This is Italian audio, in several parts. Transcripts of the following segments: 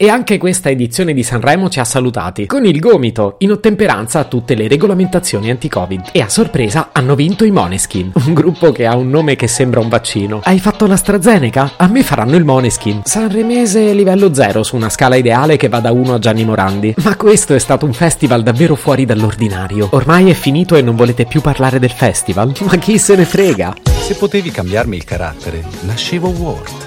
E anche questa edizione di Sanremo ci ha salutati con il gomito, in ottemperanza a tutte le regolamentazioni anti-Covid. E a sorpresa hanno vinto i Måneskin, un gruppo che ha un nome che sembra un vaccino. Hai fatto l'AstraZeneca? A me faranno il Måneskin. Sanremese livello 0 su una scala ideale che va da 1 a Gianni Morandi. Ma questo è stato un festival davvero fuori dall'ordinario. Ormai è finito e non volete più parlare del festival? Ma chi se ne frega? Se potevi cambiarmi il carattere, nascevo World.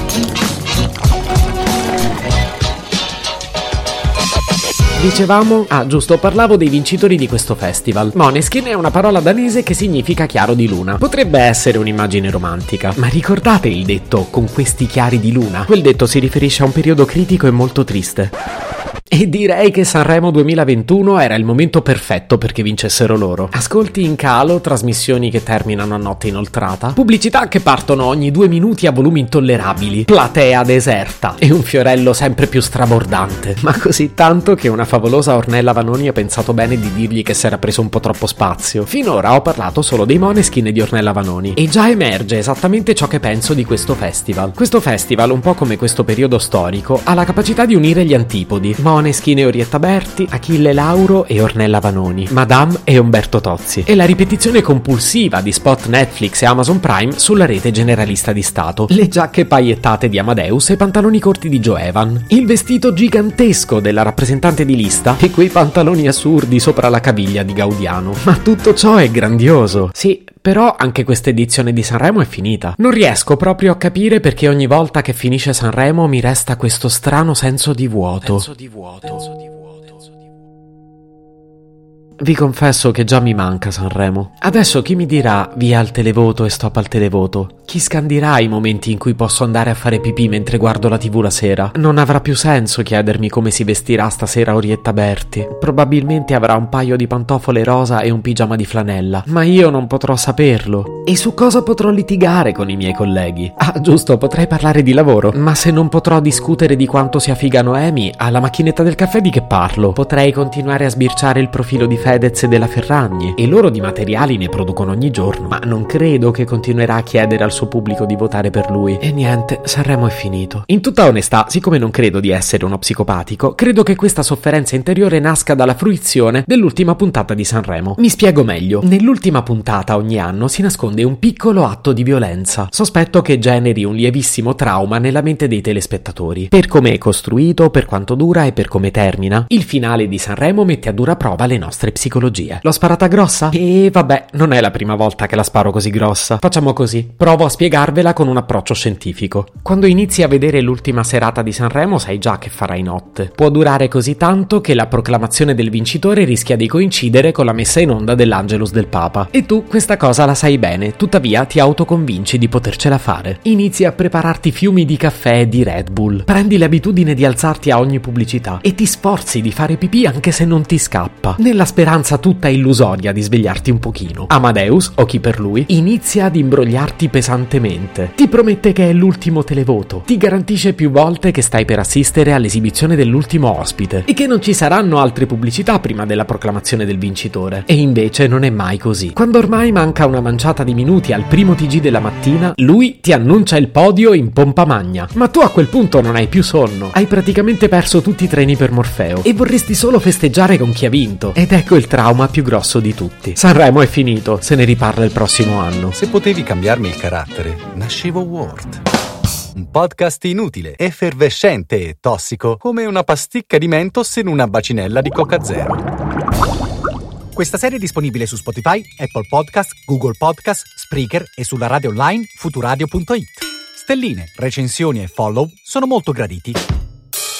Dicevamo, parlavo dei vincitori di questo festival. Måneskin è una parola danese che significa chiaro di luna. Potrebbe essere un'immagine romantica, ma ricordate il detto con questi chiari di luna? Quel detto si riferisce a un periodo critico e molto triste. E direi che Sanremo 2021 era il momento perfetto perché vincessero loro. Ascolti in calo, trasmissioni che terminano a notte inoltrata, pubblicità che partono ogni 2 minuti a volumi intollerabili, platea deserta e un fiorello sempre più strabordante. Ma così tanto che una favolosa Ornella Vanoni ha pensato bene di dirgli che si era preso un po' troppo spazio. Finora ho parlato solo dei Måneskin e di Ornella Vanoni. E già emerge esattamente ciò che penso di questo festival. Questo festival, un po' come questo periodo storico, ha la capacità di unire gli antipodi. Måneskin e Orietta Berti, Achille Lauro e Ornella Vanoni, Madame e Umberto Tozzi, e la ripetizione compulsiva di spot Netflix e Amazon Prime sulla rete generalista di Stato, le giacche pagliettate di Amadeus e i pantaloni corti di Joe Evan, il vestito gigantesco della rappresentante di lista e quei pantaloni assurdi sopra la caviglia di Gaudiano. Ma tutto ciò è grandioso. Sì, però anche questa edizione di Sanremo è finita. Non riesco proprio a capire perché ogni volta che finisce Sanremo mi resta questo strano senso di vuoto. Vi confesso che già mi manca Sanremo. Adesso chi mi dirà via al televoto e stop al televoto? Chi scandirà i momenti in cui posso andare a fare pipì mentre guardo la TV la sera? Non avrà più senso chiedermi come si vestirà stasera Orietta Berti. Probabilmente avrà un paio di pantofole rosa e un pigiama di flanella, ma io non potrò saperlo. E su cosa potrò litigare con i miei colleghi? Ah, giusto, potrei parlare di lavoro, ma se non potrò discutere di quanto sia figa Noemi, alla macchinetta del caffè di che parlo? Potrei continuare a sbirciare il profilo di Fedez e della Ferragni, e loro di materiali ne producono ogni giorno, ma non credo che continuerà a chiedere al suo pubblico di votare per lui. E niente, Sanremo è finito. In tutta onestà, siccome non credo di essere uno psicopatico, credo che questa sofferenza interiore nasca dalla fruizione dell'ultima puntata di Sanremo. Mi spiego meglio. Nell'ultima puntata ogni anno si nasconde un piccolo atto di violenza, sospetto che generi un lievissimo trauma nella mente dei telespettatori. Per come è costruito, per quanto dura e per come termina, il finale di Sanremo mette a dura prova le nostre psicologie. L'ho sparata grossa? E vabbè, non è la prima volta che la sparo così grossa. Facciamo così, provo a spiegarvela con un approccio scientifico. Quando inizi a vedere l'ultima serata di Sanremo sai già che farai notte. Può durare così tanto che la proclamazione del vincitore rischia di coincidere con la messa in onda dell'Angelus del Papa. E tu questa cosa la sai bene, tuttavia ti autoconvinci di potercela fare. Inizi a prepararti fiumi di caffè e di Red Bull. Prendi l'abitudine di alzarti a ogni pubblicità e ti sforzi di fare pipì anche se non ti scappa. Nella speranza tutta illusoria di svegliarti un pochino. Amadeus, o chi per lui, inizia ad imbrogliarti pesantemente. Ti promette che è l'ultimo televoto. Ti garantisce più volte che stai per assistere all'esibizione dell'ultimo ospite e che non ci saranno altre pubblicità prima della proclamazione del vincitore. E invece non è mai così. Quando ormai manca una manciata di minuti al primo TG della mattina, lui ti annuncia il podio in pompa magna. Ma tu a quel punto non hai più sonno. Hai praticamente perso tutti i treni per Morfeo e vorresti solo festeggiare con chi ha vinto. Ed ecco il trauma più grosso di tutti. Sanremo è finito, se ne riparla il prossimo anno. Se potevi cambiarmi il carattere, nascevo World. Un podcast inutile, effervescente e tossico, come una pasticca di Mentos in una bacinella di Coca Zero. Questa serie è disponibile su Spotify, Apple Podcast, Google Podcast, Spreaker e sulla radio online futuradio.it. Stelline, recensioni e follow sono molto graditi.